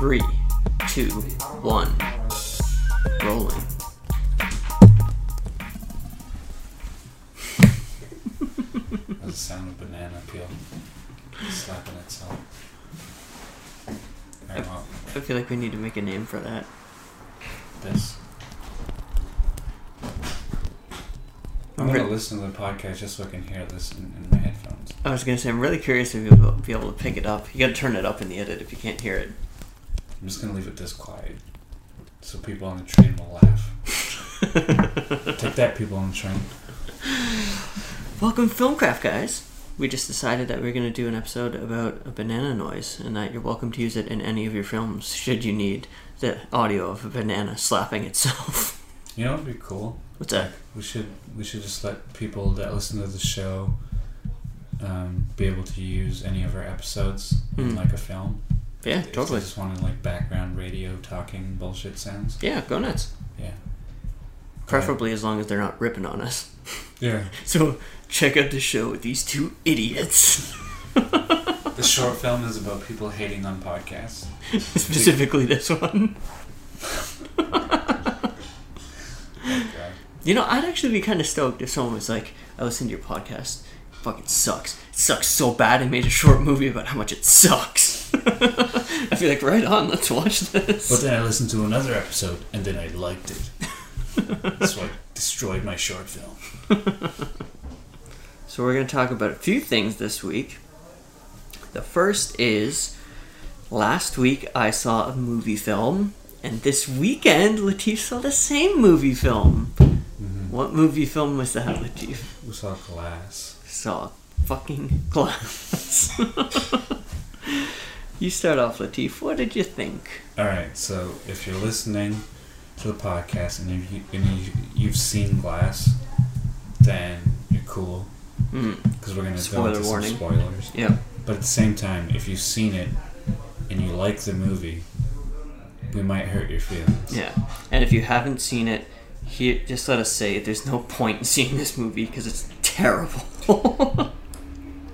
3, 2, 1, rolling. That's the sound of a banana peel slapping itself. I feel like we need to make a name for that. This. I'm going to listen to the podcast just so I can hear this in my headphones. I was going to say, I'm really curious if you'll be able to pick it up. You got to turn it up in the edit if you can't hear it. I'm just going to leave it this quiet so people on the train will laugh. Take that, people on the train. Welcome to Filmcraft, guys. We just decided that we were going to do an episode about a banana noise and that you're welcome to use it in any of your films should you need the audio of a banana slapping itself. You know what would be cool? What's that? We should just let people that listen to the show be able to use any of our episodes in like a film. Yeah, if totally. They just wanted like background radio talking bullshit sounds. Yeah, go nuts. Yeah. Preferably as long as they're not ripping on us. Yeah. So check out the show with these two idiots. The short film is about people hating on podcasts. Specifically this one. You know, I'd actually be kind of stoked if someone was like, I listened to your podcast. It fucking sucks. It sucks so bad I made a short movie about how much it sucks. I feel like, right on, let's watch this. But then I listened to another episode, and then I liked it. So I destroyed my short film. So we're going to talk about a few things this week. The first is, last week I saw a movie film, and this weekend Latif saw the same movie film. What movie film was that, Latif? We saw Glass. Saw fucking Glass. You start off, Latif. What did you think? Alright, so if you're listening to the podcast and you've seen Glass, then you're cool. Because we're going to go into some spoilers. Yeah. But at the same time, if you've seen it and you like the movie, we might hurt your feelings. Yeah. And if you haven't seen it, here, just let us say there's no point in seeing this movie because it's terrible.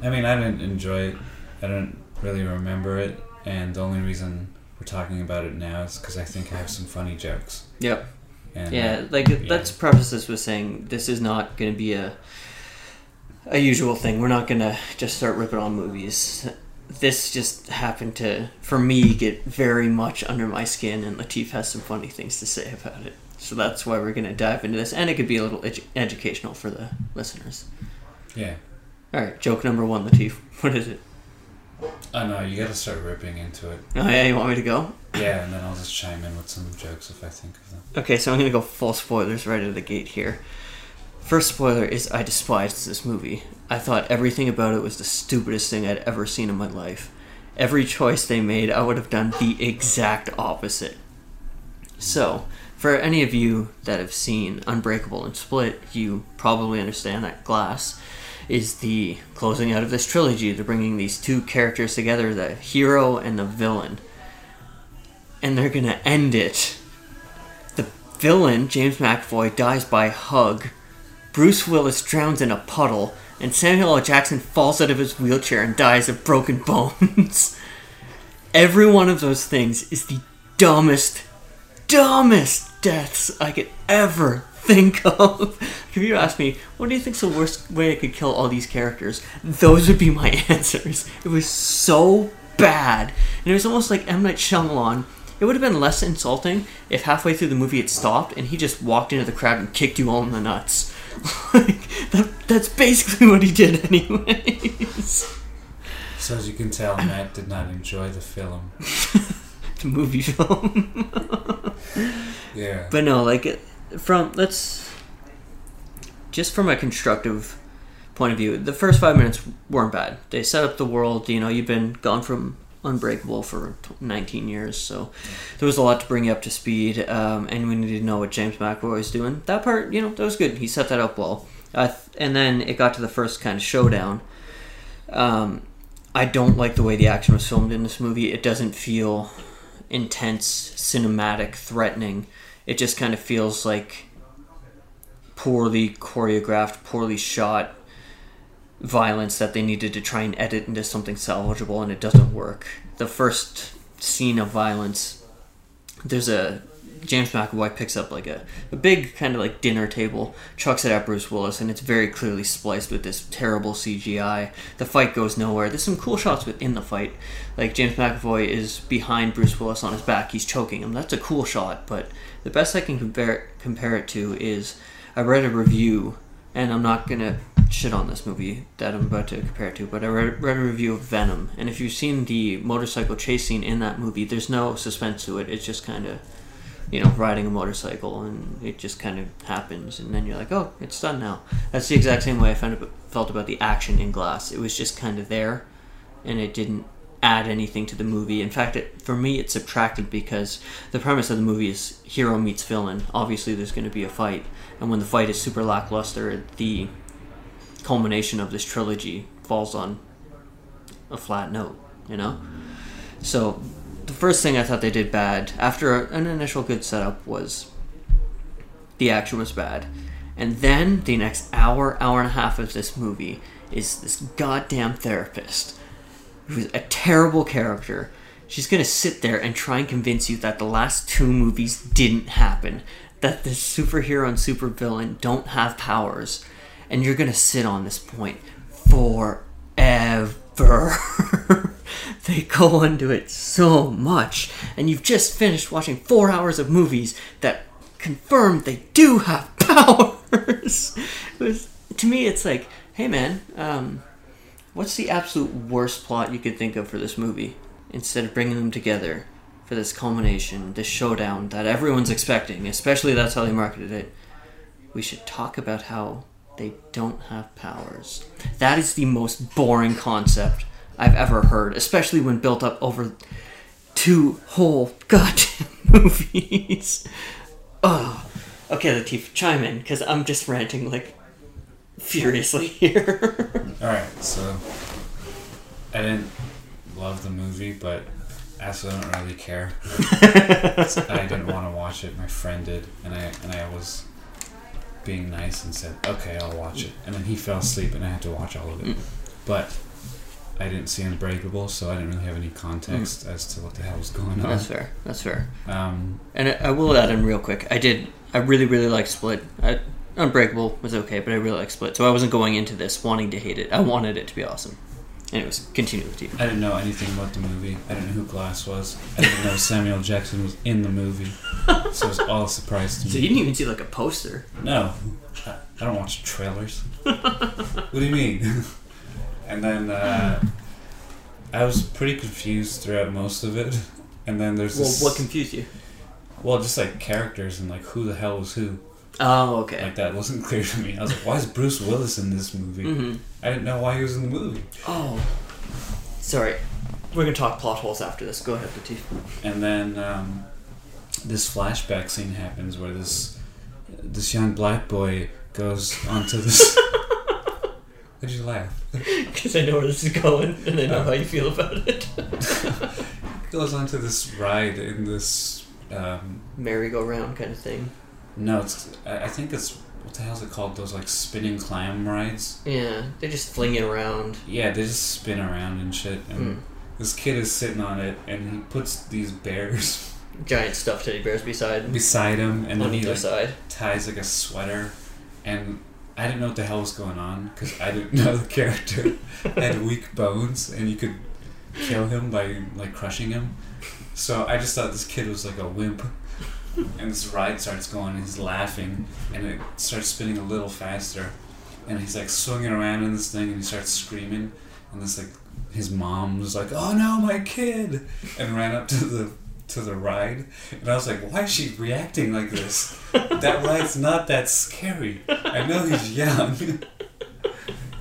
I mean, I didn't enjoy it. I don't really remember it, and the only reason we're talking about it now is because I think I have some funny jokes. Yep. And let's preface this with saying this is not going to be a usual thing. We're not going to just start ripping on movies. This just happened to, for me, get very much under my skin, and Latif has some funny things to say about it. So that's why we're going to dive into this, and it could be a little educational for the listeners. Yeah. All right, joke number one, Latif. What is it? Oh, no, you got to start ripping into it. Oh, yeah, you want me to go? Yeah, and then I'll just chime in with some jokes if I think of them. Okay, so I'm going to go full spoilers right out of the gate here. First spoiler is I despised this movie. I thought everything about it was the stupidest thing I'd ever seen in my life. Every choice they made, I would have done the exact opposite. So, for any of you that have seen Unbreakable and Split, you probably understand that Glass is the closing out of this trilogy. They're bringing these two characters together, the hero and the villain. And they're going to end it. The villain, James McAvoy, dies by hug. Bruce Willis drowns in a puddle, and Samuel L. Jackson falls out of his wheelchair and dies of broken bones. Every one of those things is the dumbest deaths I could ever think of. If you ask me, what do you think's the worst way I could kill all these characters? Those would be my answers. It was so bad. And it was almost like M. Night Shyamalan. It would have been less insulting if halfway through the movie it stopped and he just walked into the crowd and kicked you all in the nuts. Like, that's basically what he did anyways. So as you can tell, Matt did not enjoy the film. The movie film. Yeah. But no, like, from a constructive point of view, the first 5 minutes weren't bad. They set up the world, you know, you've been gone from Unbreakable for 19 years, so there was a lot to bring you up to speed, and we needed to know what James McAvoy was doing. That part, you know, that was good. He set that up well. And then it got to the first kind of showdown. I don't like the way the action was filmed in this movie. It doesn't feel intense, cinematic, threatening. It just kind of feels like poorly choreographed, poorly shot violence that they needed to try and edit into something salvageable, and it doesn't work. The first scene of violence, there's a James McAvoy picks up like a big kind of like dinner table, chucks it at Bruce Willis, and it's very clearly spliced with this terrible CGI. The fight goes nowhere. There's some cool shots within the fight. Like James McAvoy is behind Bruce Willis on his back. He's choking him. That's a cool shot, but the best I can compare it to is I read a review, and I'm not going to shit on this movie that I'm about to compare it to, but I read a review of Venom, and if you've seen the motorcycle chase scene in that movie, there's no suspense to it. It's just kind of, you know, riding a motorcycle, and it just kind of happens, and then you're like, oh, it's done now. That's the exact same way I felt about the action in Glass. It was just kind of there, and it didn't add anything to the movie. In fact, for me, it subtracted, because the premise of the movie is hero meets villain. Obviously, there's going to be a fight, and when the fight is super lackluster, the culmination of this trilogy falls on a flat note, you know? So the first thing I thought they did bad, after an initial good setup, was the action was bad. And then the next hour, hour and a half of this movie is this goddamn therapist, who's a terrible character. She's going to sit there and try and convince you that the last two movies didn't happen, that the superhero and supervillain don't have powers, and you're going to sit on this point forever. They go into it so much, and you've just finished watching 4 hours of movies that confirm they do have powers. To me, it's like, hey man, what's the absolute worst plot you could think of for this movie? Instead of bringing them together for this culmination, this showdown that everyone's expecting, especially that's how they marketed it, we should talk about how they don't have powers. That is the most boring concept I've ever heard, especially when built up over two whole goddamn movies. Oh, okay, Latif, chime in, because I'm just ranting, like, furiously here. Alright, so I didn't love the movie, but also I don't really care. I didn't want to watch it. My friend did, and I was being nice and said, okay, I'll watch it. And then he fell asleep, and I had to watch all of it. But I didn't see Unbreakable, so I didn't really have any context as to what the hell was going on. That's fair. And I will add in real quick. I really, really liked Split. Unbreakable was okay, but I really liked Split. So I wasn't going into this wanting to hate it. I wanted it to be awesome. Anyways, continue with you. I didn't know anything about the movie. I didn't know who Glass was. I didn't know Samuel Jackson was in the movie. So it was all a surprise to me. So you didn't even see, like, a poster? No. I don't watch trailers. What do you mean? And then I was pretty confused throughout most of it. And then there's this... Well, what confused you? Well, just like characters and like who the hell was who. Oh, okay. Like that wasn't clear to me. I was like, why is Bruce Willis in this movie? Mm-hmm. I didn't know why he was in the movie. Oh. Sorry. We're going to talk plot holes after this. Go ahead, Latif. And then this flashback scene happens where this young black boy goes onto this... Why'd you laugh? Because I know where this is going, and I know how you feel about it. Goes onto this ride in this merry-go-round kind of thing. No, I think it's, what the hell is it called? Those like spinning clam rides. Yeah, they just fling it around. Yeah, they just spin around and shit. And this kid is sitting on it, and he puts these bears, giant stuffed teddy bears, beside him, and then he like ties like a sweater. And I didn't know what the hell was going on, because I didn't know the character had weak bones, and you could kill him by, like, crushing him. So I just thought this kid was, like, a wimp. And this ride starts going, and he's laughing, and it starts spinning a little faster. And he's, like, swinging around in this thing, and he starts screaming. And this, like, his mom was like, oh, no, my kid! And ran up to the ride, and I was like, why is she reacting like this? That ride's not that scary. I know he's young.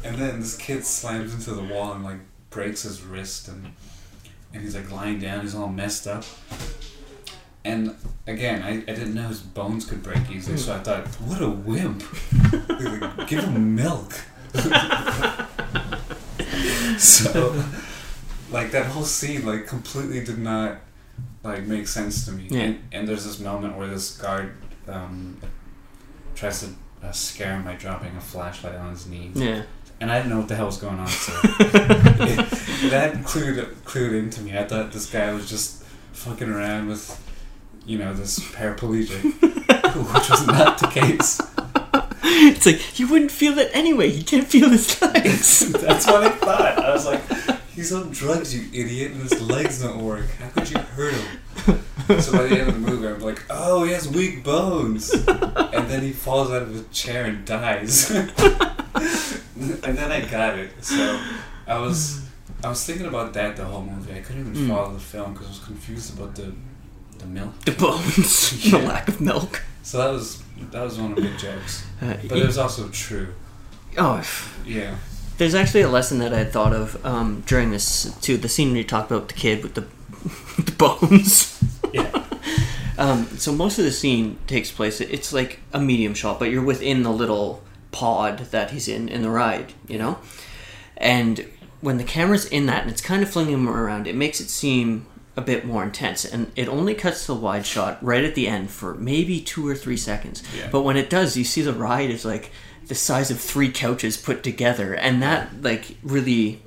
And then this kid slams into the wall and like breaks his wrist, and he's like lying down, he's all messed up. And again, I didn't know his bones could break easily, so I thought, what a wimp. Like, give him milk. So like that whole scene like completely did not like makes sense to me. Yeah. And there's this moment where this guard tries to scare him by dropping a flashlight on his knee. Yeah. And I didn't know what the hell was going on, so that clued into me. I thought this guy was just fucking around with, you know, this paraplegic, which was not the case. It's like, you wouldn't feel it anyway. You can't feel his legs. That's what I thought. I was like, he's on drugs, you idiot, and his legs don't work. How could you hurt him? So by the end of the movie, I'm like, oh, he has weak bones. And then he falls out of a chair and dies. And then I got it. So I was thinking about that the whole movie. I couldn't even follow the film because I was confused about the milk. The bones. Yeah. The lack of milk. So that was one of the big jokes. But it was also true. Oh. Yeah. There's actually a lesson that I had thought of during this, too. The scene where you talked about the kid with the bones. Yeah. So most of the scene takes place, it's like a medium shot, but you're within the little pod that he's in the ride, you know? And when the camera's in that and it's kind of flinging him around, it makes it seem a bit more intense, and it only cuts the wide shot right at the end for maybe 2 or 3 seconds. Yeah. But when it does, you see the ride is like the size of 3 couches put together, and that like really,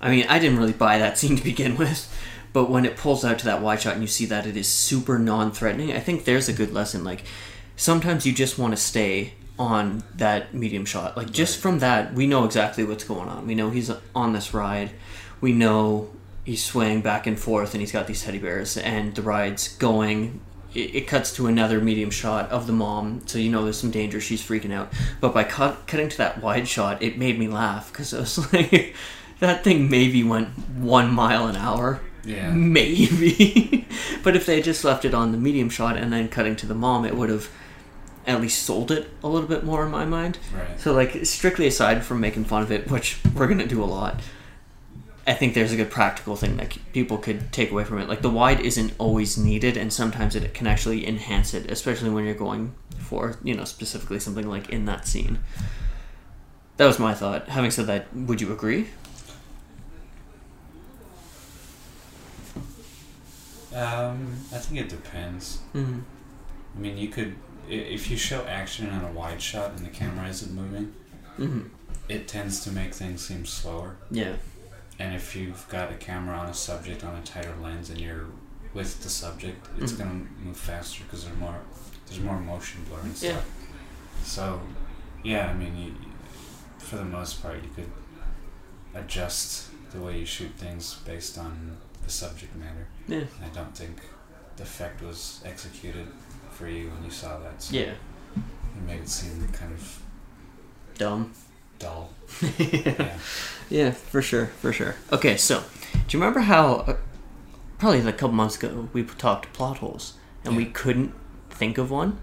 I mean, I didn't really buy that scene to begin with. But when it pulls out to that wide shot and you see that it is super non-threatening, I think there's a good lesson. Like, sometimes you just want to stay on that medium shot. Like, just from that, we know exactly what's going on. We know he's on this ride. We know he's swaying back and forth and he's got these teddy bears and the ride's going. It cuts to another medium shot of the mom, so you know there's some danger. She's freaking out. But by cutting to that wide shot, it made me laugh because I was like, that thing maybe went 1 mile an hour. Yeah. Maybe. But if they had just left it on the medium shot and then cutting to the mom, it would have at least sold it a little bit more in my mind. Right. So, like, strictly aside from making fun of it, which we're going to do a lot, I think there's a good practical thing that people could take away from it. Like, the wide isn't always needed, and sometimes it can actually enhance it, especially when you're going for, you know, specifically something like in that scene. That was my thought. Having said that, would you agree? I think it depends. Mm-hmm. I mean, you could, if you show action on a wide shot and the camera isn't moving, mm-hmm. it tends to make things seem slower. Yeah. And if you've got a camera on a subject on a tighter lens and you're with the subject, it's mm-hmm. going to move faster because there's more motion blur and stuff. Yeah. So, yeah, I mean, for the most part, you could adjust the way you shoot things based on the subject matter. Yeah. I don't think the effect was executed for you when you saw that. So yeah. It made it seem kind of dull. Yeah. Yeah, for sure. Okay, so do you remember how probably like a couple months ago we talked plot holes and we couldn't think of one?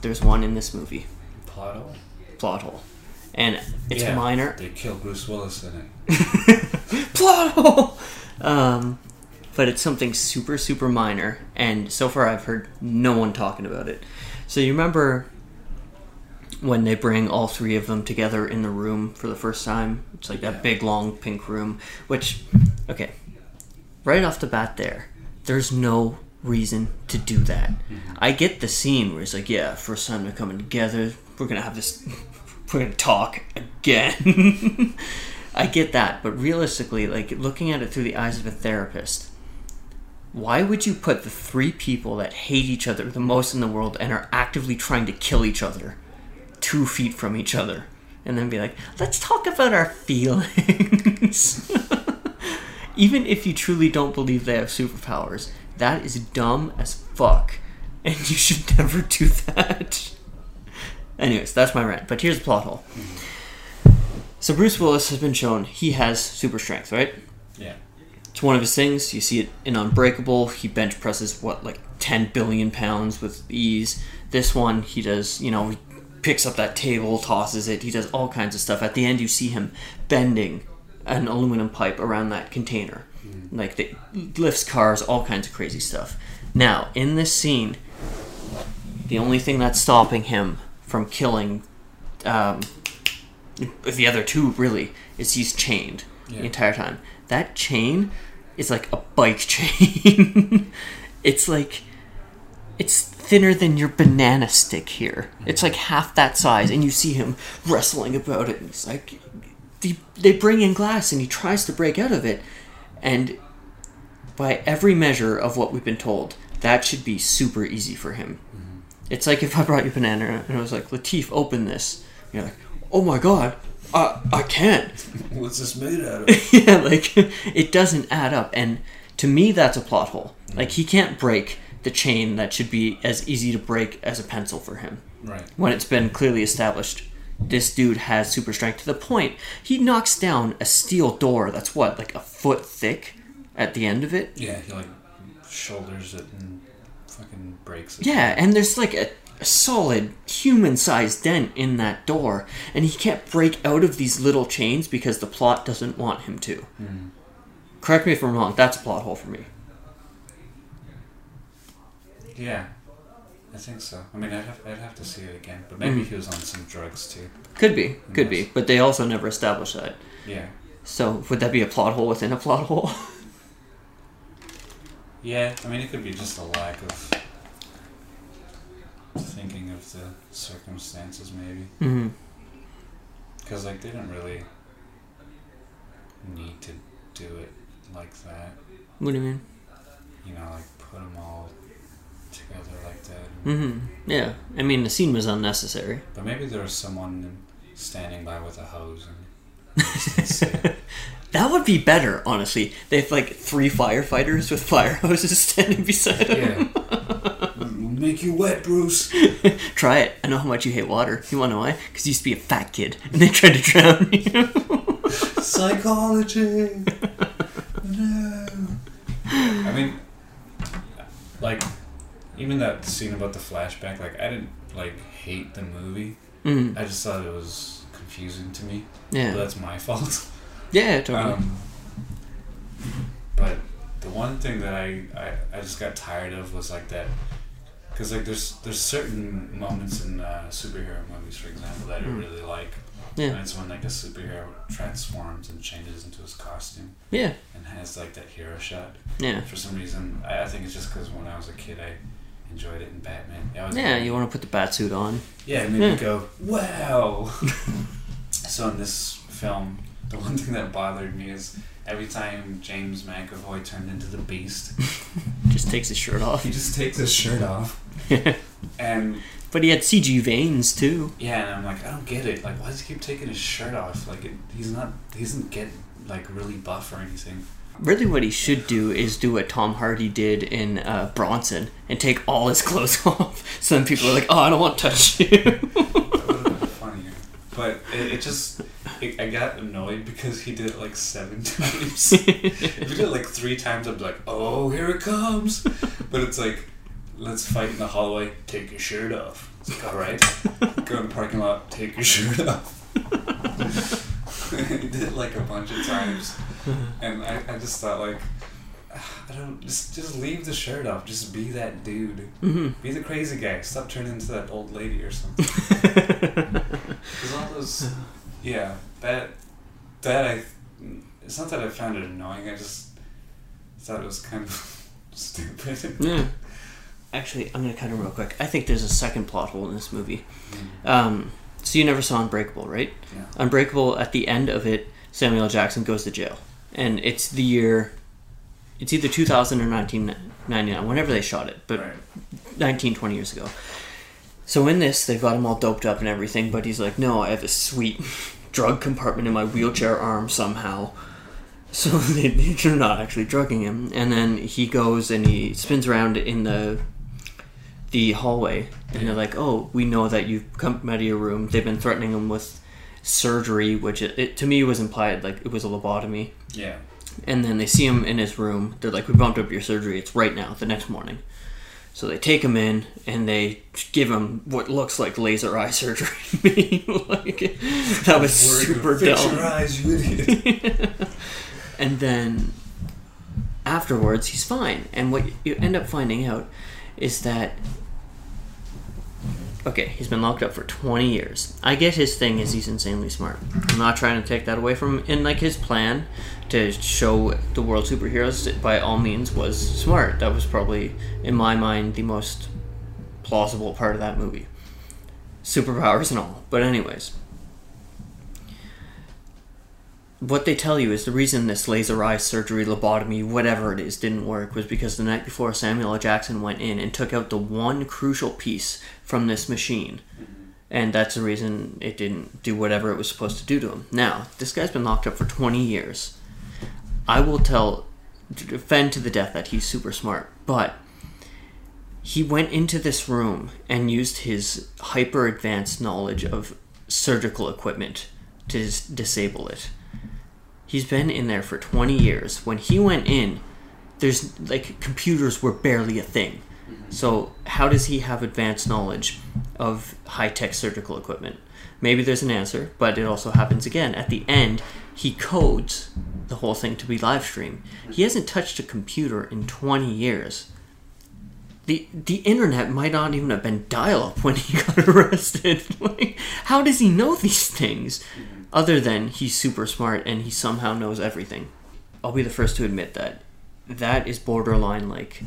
There's one in this movie. Plot hole. And it's minor. They killed Bruce Willis in it. Plot hole. But it's something super, super minor, and so far I've heard no one talking about it. So you remember when they bring all 3 of them together in the room for the first time? It's like that big, long, pink room, which, okay, right off the bat there's no reason to do that. Mm-hmm. I get the scene where it's like, yeah, first time they're coming together, we're going to talk again. I get that, but realistically, like, looking at it through the eyes of a therapist, why would you put the 3 people that hate each other the most in the world and are actively trying to kill each other 2 feet from each other and then be like, let's talk about our feelings? Even if you truly don't believe they have superpowers, that is dumb as fuck, and you should never do that. Anyways, that's my rant, but here's the plot hole. So Bruce Willis has been shown he has super strength, right? Yeah. It's one of his things. You see it in Unbreakable. He bench presses, 10 billion pounds with ease. This one, he does, you know, he picks up that table, tosses it. He does all kinds of stuff. At the end, you see him bending an aluminum pipe around that container. Mm-hmm. Like, it lifts cars, all kinds of crazy stuff. Now, in this scene, the only thing that's stopping him from killing... the other 2, really, is he's chained the entire time. That chain is like a bike chain. It's like... It's thinner than your banana stick here. It's like half that size, and you see him wrestling about it. And it's like... They bring in Glass, and he tries to break out of it, and by every measure of what we've been told, that should be super easy for him. Mm-hmm. It's like if I brought you a banana and I was like, Latif, open this. And you're like, oh my God, I can't. What's this made out of? Yeah, like, it doesn't add up. And to me, that's a plot hole. Mm-hmm. Like, he can't break the chain that should be as easy to break as a pencil for him. Right. When it's been clearly established, this dude has super strength to the point he knocks down a steel door that's what, like a foot thick at the end of it? Yeah, he like shoulders it and fucking breaks it. Yeah, and there's like a solid human-sized dent in that door, and he can't break out of these little chains because the plot doesn't want him to. Mm. Correct me if I'm wrong, that's a plot hole for me. Yeah, I think so. I mean, I'd have to see it again, but maybe he was on some drugs too. Could be, but they also never established that. Yeah. So, would that be a plot hole within a plot hole? Yeah, I mean, it could be just a lack of thinking of the circumstances, maybe. Mm-hmm. Because, like, they didn't really need to do it like that. What do you mean? You know, like, put them all together like that. Mm-hmm. Yeah, I mean, the scene was unnecessary. But maybe there was someone standing by with a hose and... That would be better, honestly. They have like three firefighters with fire hoses standing beside them. Yeah. Make you wet, Bruce. Try it. I know how much you hate water. You want to know why? Because you used to be a fat kid and they tried to drown you. Psychology. No. I mean, like, even that scene about the flashback, like, I didn't like hate the movie. I just thought it was confusing to me. Yeah. So that's my fault. Yeah, totally. But the one thing that I just got tired of was like that, because like there's certain moments in superhero movies, for example, that I really like. Yeah. And it's when like a superhero transforms and changes into his costume. Yeah. And has like that hero shot. Yeah. For some reason, I think it's just because when I was a kid, I enjoyed it in Batman. You want to put the Batsuit on. Yeah, and then you go, wow. So in this film, the one thing that bothered me is every time James McAvoy turned into the Beast, he just takes his shirt off. But he had CG veins too. Yeah, and I'm like, I don't get it. Like, why does he keep taking his shirt off? Like, he doesn't get like really buff or anything. Really, what he should do is do what Tom Hardy did in Bronson and take all his clothes off. So then people are like, oh, I don't want to touch you. But I got annoyed because he did it like 7 times. If he did it like 3 times, I'd be like, oh, here it comes. But it's like, let's fight in the hallway, take your shirt off. It's like, all right. Go in the parking lot, take your shirt off. He did it like a bunch of times. And I just thought like, I don't, just leave the shirt off. Just be that dude. Mm-hmm. Be the crazy guy. Stop turning into that old lady or something. Because all those, yeah, it's not that I found it annoying. I just thought it was kind of stupid. Yeah. Actually, I'm going to cut in real quick. I think there's a second plot hole in this movie. Mm. So you never saw Unbreakable, right? Yeah. Unbreakable, at the end of it, Samuel L. Jackson goes to jail. And it's the year... It's either 2000 or 1999, whenever they shot it, but right. 19, 20 years ago. So in this, they've got him all doped up and everything, but he's like, no, I have a sweet drug compartment in my wheelchair arm somehow. So they're not actually drugging him. And then he goes and he spins around in the hallway, and they're like, oh, we know that you've come out of your room. They've been threatening him with surgery, which it to me was implied, like it was a lobotomy. Yeah. And then they see him in his room. They're like, we bumped up your surgery. It's right now, the next morning. So they take him in, and they give him what looks like laser eye surgery. Like, that was super dumb. Fix your eyes, you idiot. And then afterwards, he's fine. And what you end up finding out is that, okay, he's been locked up for 20 years. I get his thing is he's insanely smart. I'm not trying to take that away from him. And, like, his plan to show the world superheroes, by all means, was smart. That was probably, in my mind, the most plausible part of that movie. Superpowers and all. But anyways. what they tell you is the reason this laser eye surgery, lobotomy, whatever it is, didn't work was because the night before Samuel L. Jackson went in and took out the one crucial piece from this machine. And that's the reason it didn't do whatever it was supposed to do to him. Now, this guy's been locked up for 20 years. I will defend to the death that he's super smart, but he went into this room and used his hyper-advanced knowledge of surgical equipment to disable it. He's been in there for 20 years. When he went in, there's like computers were barely a thing. So how does he have advanced knowledge of high-tech surgical equipment? Maybe there's an answer, but it also happens again. At the end, he codes the whole thing to be live streamed. He hasn't touched a computer in 20 years. The internet might not even have been dial-up when he got arrested. Like, how does he know these things? Other than he's super smart and he somehow knows everything. I'll be the first to admit that. That is borderline like...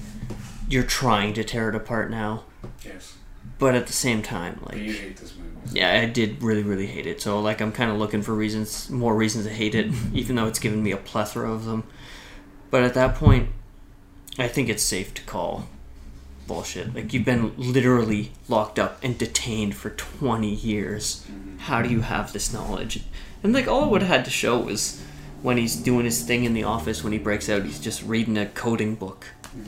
You're trying to tear it apart now. Yes. But at the same time, like... You hate this movie. Yeah, I did really, really hate it. So, like, I'm kind of looking for more reasons to hate it, even though it's given me a plethora of them. But at that point, I think it's safe to call bullshit. Like, you've been literally locked up and detained for 20 years. Mm-hmm. How do you have this knowledge? And, like, all it would have had to show was when he's doing his thing in the office, when he breaks out, he's just reading a coding book.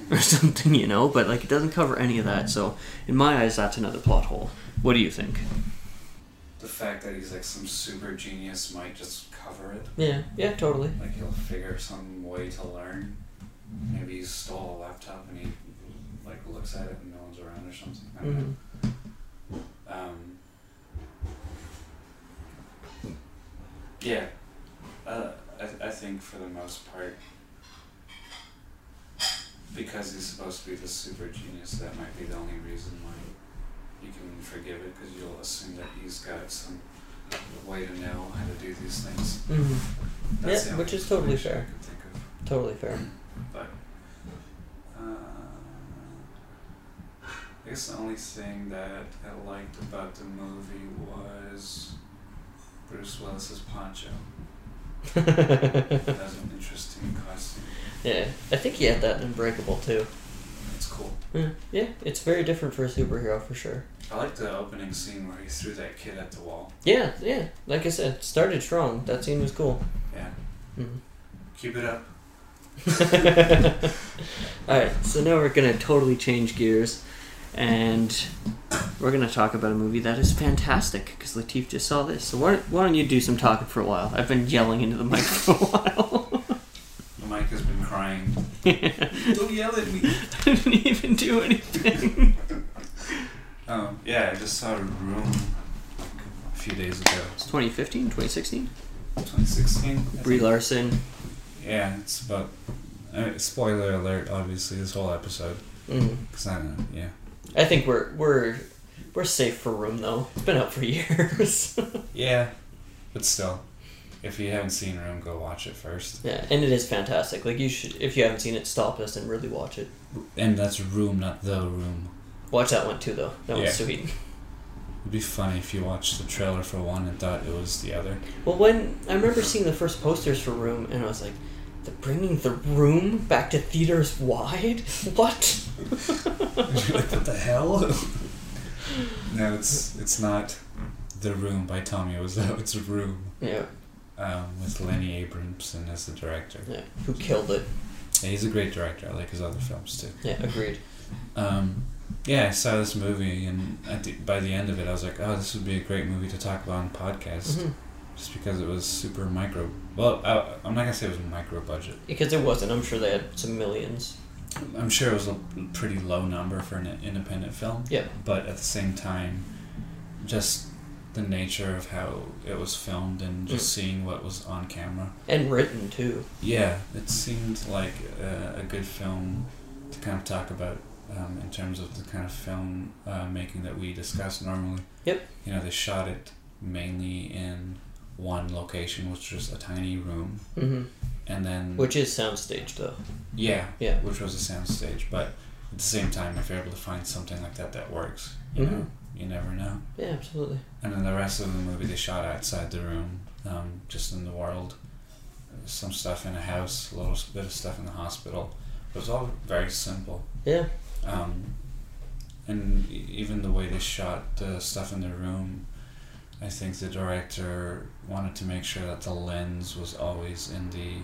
Or something, you know, but like it doesn't cover any of that, so in my eyes that's another plot hole. What do you think? The fact that he's like some super genius might just cover it. Yeah, totally. Like he'll figure some way to learn. Maybe he stole a laptop and he like looks at it and no one's around or something. I don't know. Yeah. I think for the most part, because he's supposed to be the super genius, that might be the only reason why you can forgive it, because you'll assume that he's got some way to know how to do these things. Mm-hmm. Yeah, which is totally fair. I could think of. Totally fair. But I guess the only thing that I liked about the movie was Bruce Willis's poncho. That's an interesting costume. Yeah, I think he had that in Unbreakable too. That's cool. Yeah, it's very different for a superhero for sure. I like the opening scene where he threw that kid at the wall. Yeah. Like I said, it started strong. That scene was cool. Yeah. Mm-hmm. Keep it up. Alright, so now we're going to totally change gears and we're going to talk about a movie that is fantastic because Latif just saw this. So why don't you do some talking for a while? I've been yelling into the mic for a while. The mic has been crying. Yeah. Don't yell at me. I didn't even do anything. Yeah, I just saw Room a few days ago. It's 2015, 2016? 2016. Brie Larson. Yeah, it's about... spoiler alert, obviously, this whole episode. Because I don't know, yeah. I think we're safe for Room, though. It's been out for years. Yeah, but still. If you haven't seen Room, go watch it first. Yeah, and it is fantastic. Like, you should, if you haven't seen it, stop this and really watch it. And that's Room, not The Room. Watch that one too, though. That one's sweet. It'd be funny if you watched the trailer for one and thought it was the other. Well, when I remember seeing the first posters for Room, and I was like, they're bringing The Room back to theaters wide? What? You're like, what the hell? No, it's not The Room by Tommy Wiseau. It's Room. Yeah. With Lenny Abramson as the director. Yeah, who killed it. Yeah, he's a great director. I like his other films too. Yeah, agreed. Yeah, I saw this movie and by the end of it I was like, oh, this would be a great movie to talk about on podcast. Mm-hmm. Just because it was super micro... Well, I'm not going to say it was micro budget. Because it wasn't. I'm sure they had some millions. I'm sure it was a pretty low number for an independent film. Yeah. But at the same time, just... the nature of how it was filmed and just seeing what was on camera. And written, too. Yeah, it seemed like a good film to kind of talk about in terms of the kind of film making that we discuss normally. Yep. You know, they shot it mainly in one location, which was a tiny room. Mm-hmm. And then... Which is soundstage, though. Yeah, which was a soundstage. But at the same time, if you're able to find something like that that works, you know? You never know. Yeah, absolutely. And then the rest of the movie they shot outside the room, just in the world. some stuff in a house, a little bit of stuff in the hospital, but it's all very simple. Yeah. And even the way they shot the stuff in the room, I think the director wanted to make sure that the lens was always in the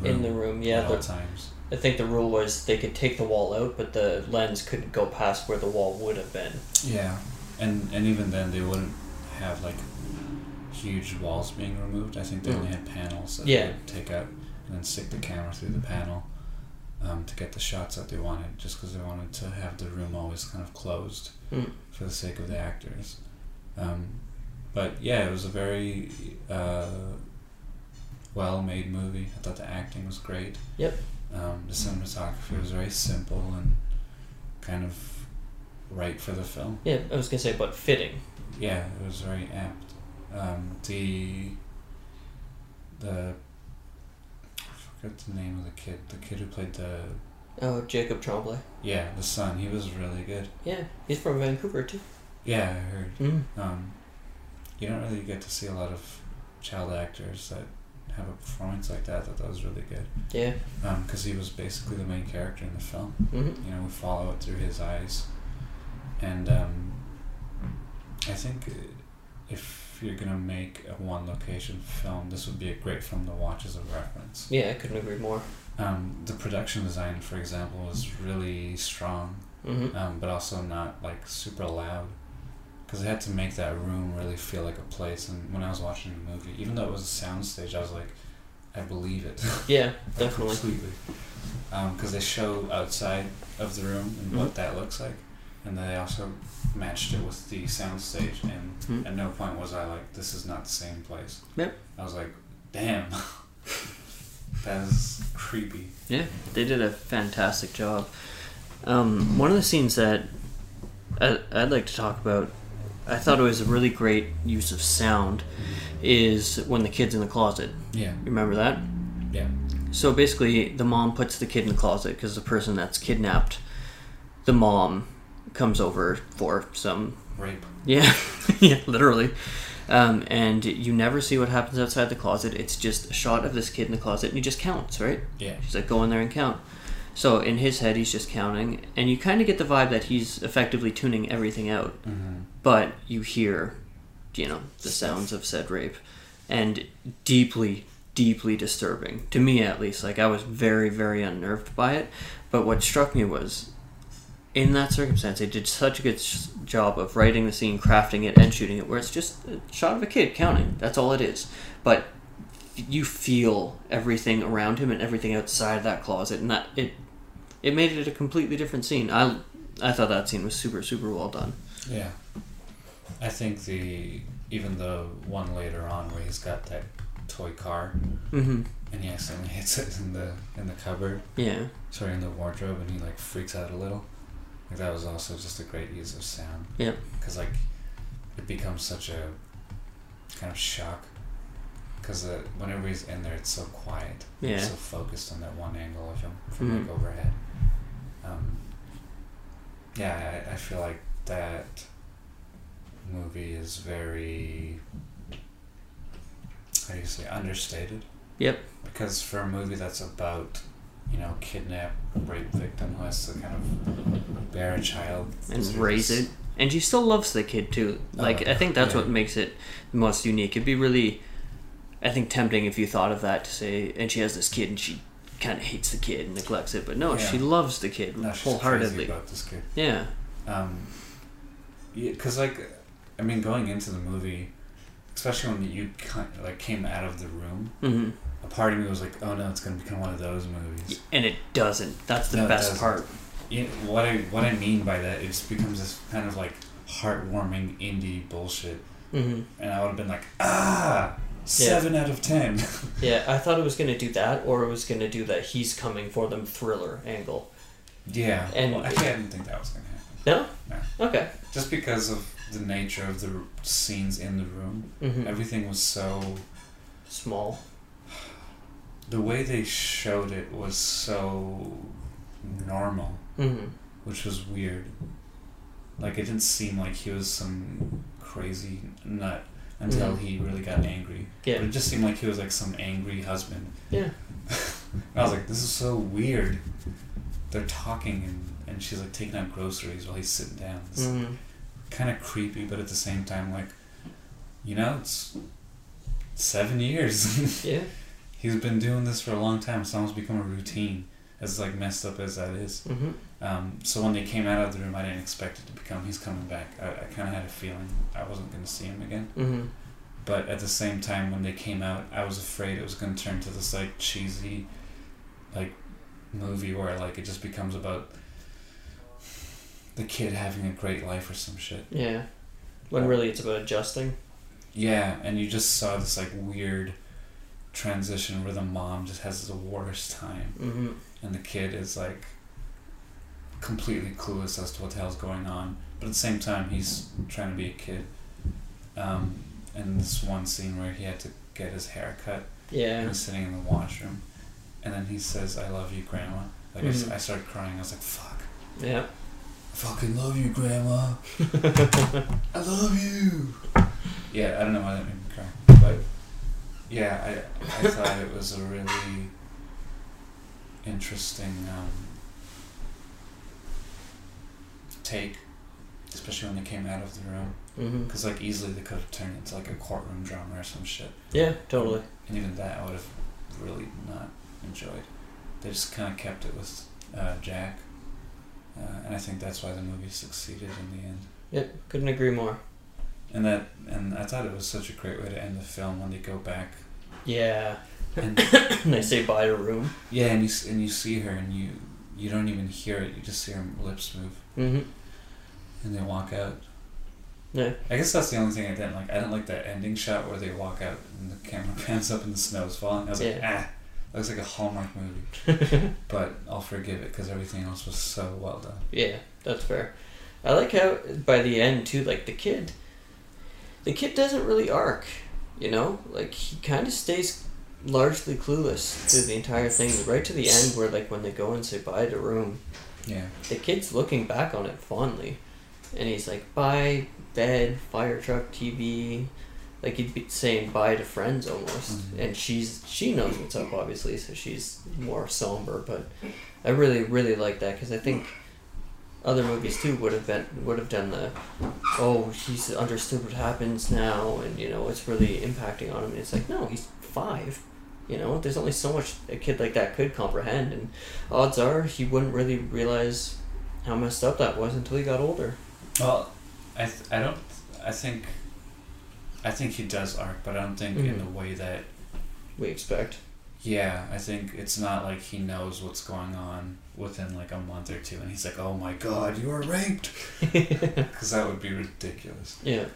room. In the room, yeah. At all times. I think the rule was they could take the wall out, but the lens couldn't go past where the wall would have been. Yeah, and even then they wouldn't have like huge walls being removed. I think they only had panels that they would take out and then stick the camera through the panel to get the shots that they wanted, just because they wanted to have the room always kind of closed for the sake of the actors. But yeah, it was a very well-made movie. I thought the acting was great. Yep. The cinematography was very simple and kind of right for the film. Yeah, I was going to say, but fitting. Yeah, it was very apt. I forget the name of the kid who played the... Oh, Jacob Tremblay. Yeah, the son. He was really good. Yeah, he's from Vancouver, too. Yeah, I heard. You don't really get to see a lot of child actors that have a performance like that. I thought that was really good. Yeah. Because he was basically the main character in the film. Mm-hmm. You know, we follow it through his eyes. And I think if you're going to make a one-location film, this would be a great film to watch as a reference. Yeah, I couldn't agree more. The production design, for example, was really strong, but also not, like, super loud. Because I had to make that room really feel like a place. And when I was watching the movie, even though it was a soundstage, I was like, I believe it. Yeah, definitely. Completely. Because they show outside of the room and what that looks like. And they also matched it with the soundstage. And at no point was I like, this is not the same place. Yep. I was like, damn. That is creepy. Yeah, they did a fantastic job. One of the scenes that I'd like to talk about, I thought it was a really great use of sound, is when the kid's in the closet. Yeah. Remember that? Yeah. So basically, the mom puts the kid in the closet because the person that's kidnapped, the mom comes over for some... rape. Yeah. Yeah, literally. And you never see what happens outside the closet. It's just a shot of this kid in the closet, and he just counts, right? Yeah. She's like, go in there and count. So in his head, he's just counting, and you kind of get the vibe that he's effectively tuning everything out. But you hear, you know, the sounds of said rape, and deeply, deeply disturbing to me, at least. Like, I was very, very unnerved by it. But what struck me was, in that circumstance, they did such a good job of writing the scene, crafting it, and shooting it, where it's just a shot of a kid counting. That's all it is. But you feel everything around him and everything outside that closet, and that it made it a completely different scene. I thought that scene was super, super well done. Yeah, I think even the one later on where he's got that toy car and he accidentally hits it in the cupboard. Yeah, sorry, in the wardrobe, and he like freaks out a little. Like, that was also just a great use of sound. Yeah, because like it becomes such a kind of shock. Because whenever he's in there, it's so quiet. Yeah. He's so focused on that one angle of him from like overhead. Yeah, I feel like that movie is very, how do you say, understated. Yep. Because for a movie that's about, you know, kidnap, rape victim who has to kind of bear a child and raise it. And she still loves the kid too. Like, I think that's what makes it the most unique. It'd be really, I think, tempting if you thought of that to say, and she has this kid and she kind of hates the kid and neglects it, but no, she loves the kid wholeheartedly. She's crazy about this kid. Yeah. Because going into the movie, especially when you came out of the room, a part of me was like, oh no, it's going to become one of those movies. And it doesn't. That's the best part. Yeah, what I mean by that is it becomes this kind of like heartwarming indie bullshit, and I would have been like, ah. 7 out of 10. Yeah, I thought it was going to do that, or it was going to do that he's coming for them thriller angle. Yeah, and I didn't think that was going to happen. No? No. Okay. Just because of the nature of the scenes in the room, everything was so... small. The way they showed it was so normal, which was weird. Like, it didn't seem like he was some crazy nut. until he really got angry. Yeah. But it just seemed like he was like some angry husband. Yeah. And I was like, this is so weird. They're talking and she's like taking out groceries while he's sitting down. It's kind of creepy, but at the same time, like, you know, it's 7 years. Yeah. He's been doing this for a long time. It's almost become a routine, as like messed up as that is. So when they came out of the room, I didn't expect it to become, he's coming back. I kind of had a feeling I wasn't going to see him again. But at the same time, when they came out, I was afraid it was going to turn to this like cheesy like movie where like it just becomes about the kid having a great life or some shit. Yeah. When really it's about adjusting. Yeah, and you just saw this like weird transition where the mom just has the worst time and the kid is like completely clueless as to what the hell's going on, but at the same time he's trying to be a kid. And this one scene where he had to get his hair cut, and he's sitting in the washroom, and then he says, "I love you, Grandma." Like I started crying. I was like, "Fuck." Yeah. I fucking love you, Grandma. I love you. Yeah, I don't know why that made me cry, but yeah, I thought it was a really interesting take, especially when they came out of the room. Because like easily they could have turned into like a courtroom drama or some shit. Yeah, totally. And even that I would have really not enjoyed. They just kind of kept it with Jack, and I think that's why the movie succeeded in the end. Yep, couldn't agree more. And I thought it was such a great way to end the film when they go back. Yeah. And they say bye to Room. Yeah, and you see her and you don't even hear it. You just see her lips move. And they walk out. Yeah. I guess that's the only thing I didn't like. I didn't like that ending shot where they walk out and the camera pans up and the snow's falling. I was like, looks like a Hallmark movie. But I'll forgive it because everything else was so well done. Yeah, that's fair. I like how by the end too, like the kid doesn't really arc, you know? Like he kind of stays largely clueless through the entire thing, right to the end where like when they go and say bye to Room. Yeah. The kid's looking back on it fondly. And he's like, bye, bed, fire truck, TV. Like, he'd be saying bye to friends almost. And she knows what's up, obviously, so she's more somber. But I really, really like that because I think other movies, too, would have done the, oh, he's understood what happens now and, you know, it's really impacting on him. And it's like, no, he's 5. You know, there's only so much a kid like that could comprehend. And odds are he wouldn't really realize how messed up that was until he got older. Well, I think he does arc, but I don't think in the way that we expect. Yeah, I think it's not like he knows what's going on within like a month or two, and he's like, "Oh my God, you were raped," because that would be ridiculous. Yeah.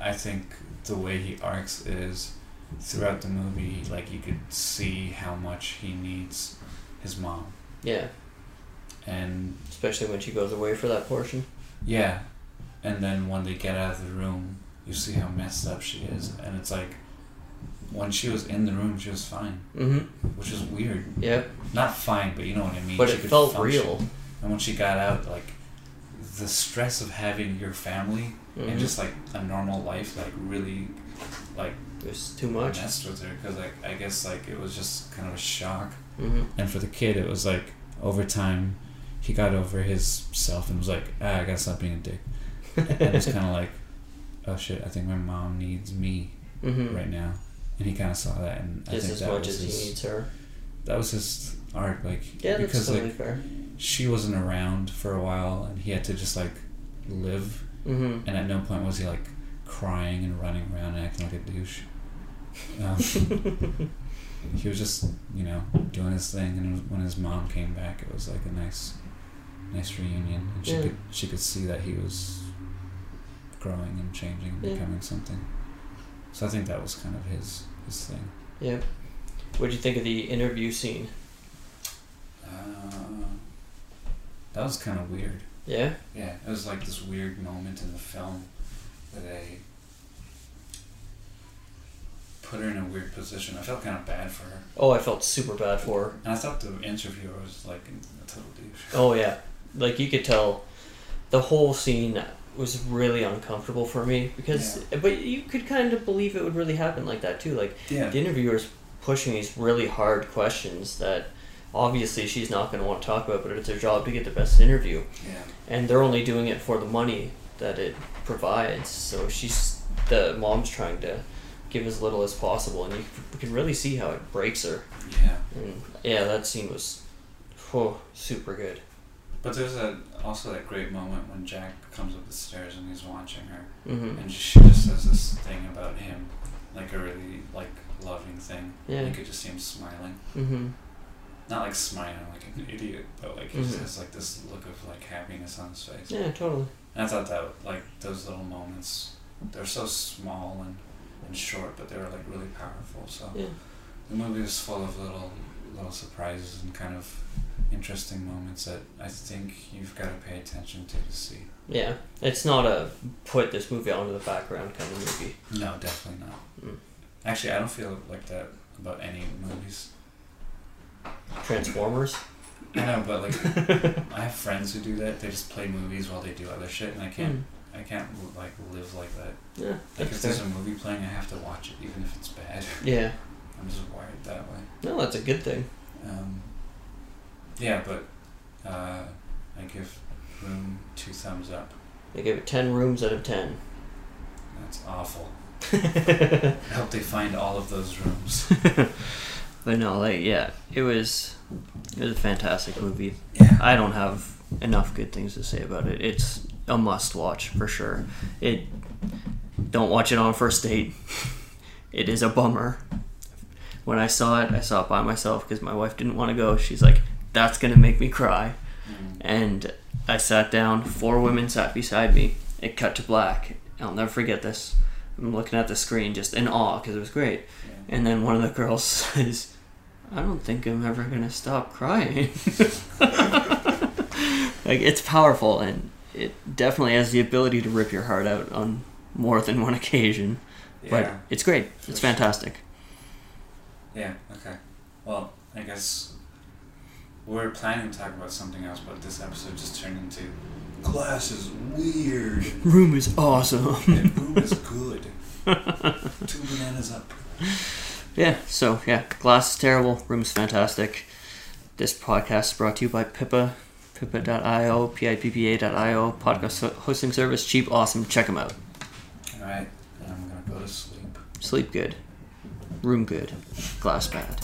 I think the way he arcs is throughout the movie. Like you could see how much he needs his mom. Yeah. And especially when she goes away for that portion. Yeah, and then when they get out of the room, you see how messed up she is, and it's like, when she was in the room, she was fine, which is weird. Yep. Not fine, but you know what I mean. But she felt real. And when she got out, like, the stress of having your family and just like a normal life, like really, like it was too much. Messed with her because like I guess like it was just kind of a shock, and for the kid, it was like over time. He got over his self and was like, I gotta stop being a dick. And was kind of like, oh shit, I think my mom needs me right now. And he kind of saw that. And just I think as that much was as his, he needs her. That was his art. Like, yeah, because, that's totally like, fair. She wasn't around for a while and he had to just like live. And at no point was he like crying and running around and acting like a douche. He was just, you know, doing his thing. And when his mom came back, it was like a nice reunion, and she could see that he was growing and changing and becoming something. So I think that was kind of his thing. Yeah. What did you think of the interview scene? That was kind of weird. Yeah. Yeah, it was like this weird moment in the film that they put her in a weird position. I felt kind of bad for her. Oh, I felt super bad for her. And I thought the interviewer was like a total douche. Oh yeah. Like, you could tell the whole scene was really uncomfortable for me because, but you could kind of believe it would really happen like that too. Like the interviewer's pushing these really hard questions that obviously she's not going to want to talk about, but it's their job to get the best interview. Yeah. And they're only doing it for the money that it provides. So she's, the mom's trying to give as little as possible, and you can really see how it breaks her. Yeah. And yeah, that scene was super good. But there's also that great moment when Jack comes up the stairs and he's watching her, and she just says this thing about him, like a really like loving thing. Yeah. And you could just see him smiling. Not like smiling like an idiot, but like he just has like this look of like happiness on his face. Yeah, totally. And I thought that like those little moments, they're so small and short, but they were like really powerful. So the movie is full of little surprises and kind of interesting moments that I think you've got to pay attention to see. Yeah, it's not a put this movie onto the background kind of movie. No, definitely not. Actually, I don't feel like that about any movies. Transformers? I know, but like I have friends who do that. They just play movies while they do other shit, and I can't like live like that. Yeah. Like if there's a movie playing, I have to watch it, even if it's bad. Yeah. I'm just wired that way. No, that's a good thing. Yeah, but I give Room 2 thumbs up. I gave it 10 rooms out of 10. That's awful. I hope they find all of those rooms. But no, like it was a fantastic movie. Yeah. I don't have enough good things to say about it. It's a must watch for sure. Don't watch it on a first date. It is a bummer. When I saw it by myself because my wife didn't want to go. She's like, that's going to make me cry. And I sat down. 4 women sat beside me. It cut to black. I'll never forget this. I'm looking at the screen just in awe because it was great. And then one of the girls says, I don't think I'm ever going to stop crying. Like, it's powerful, and it definitely has the ability to rip your heart out on more than one occasion. Yeah. But it's great. It's fantastic. Yeah, okay. Well, I guess we're planning to talk about something else, but this episode just turned into Glass is weird. Room is awesome. And Room is good. 2 bananas up. Yeah, so yeah, Glass is terrible. Room is fantastic. This podcast is brought to you by Pippa, pippa.io, pippa.io, podcast hosting service, cheap, awesome. Check them out. All right, and I'm going to go to sleep. Sleep good. Room good. Glass bad.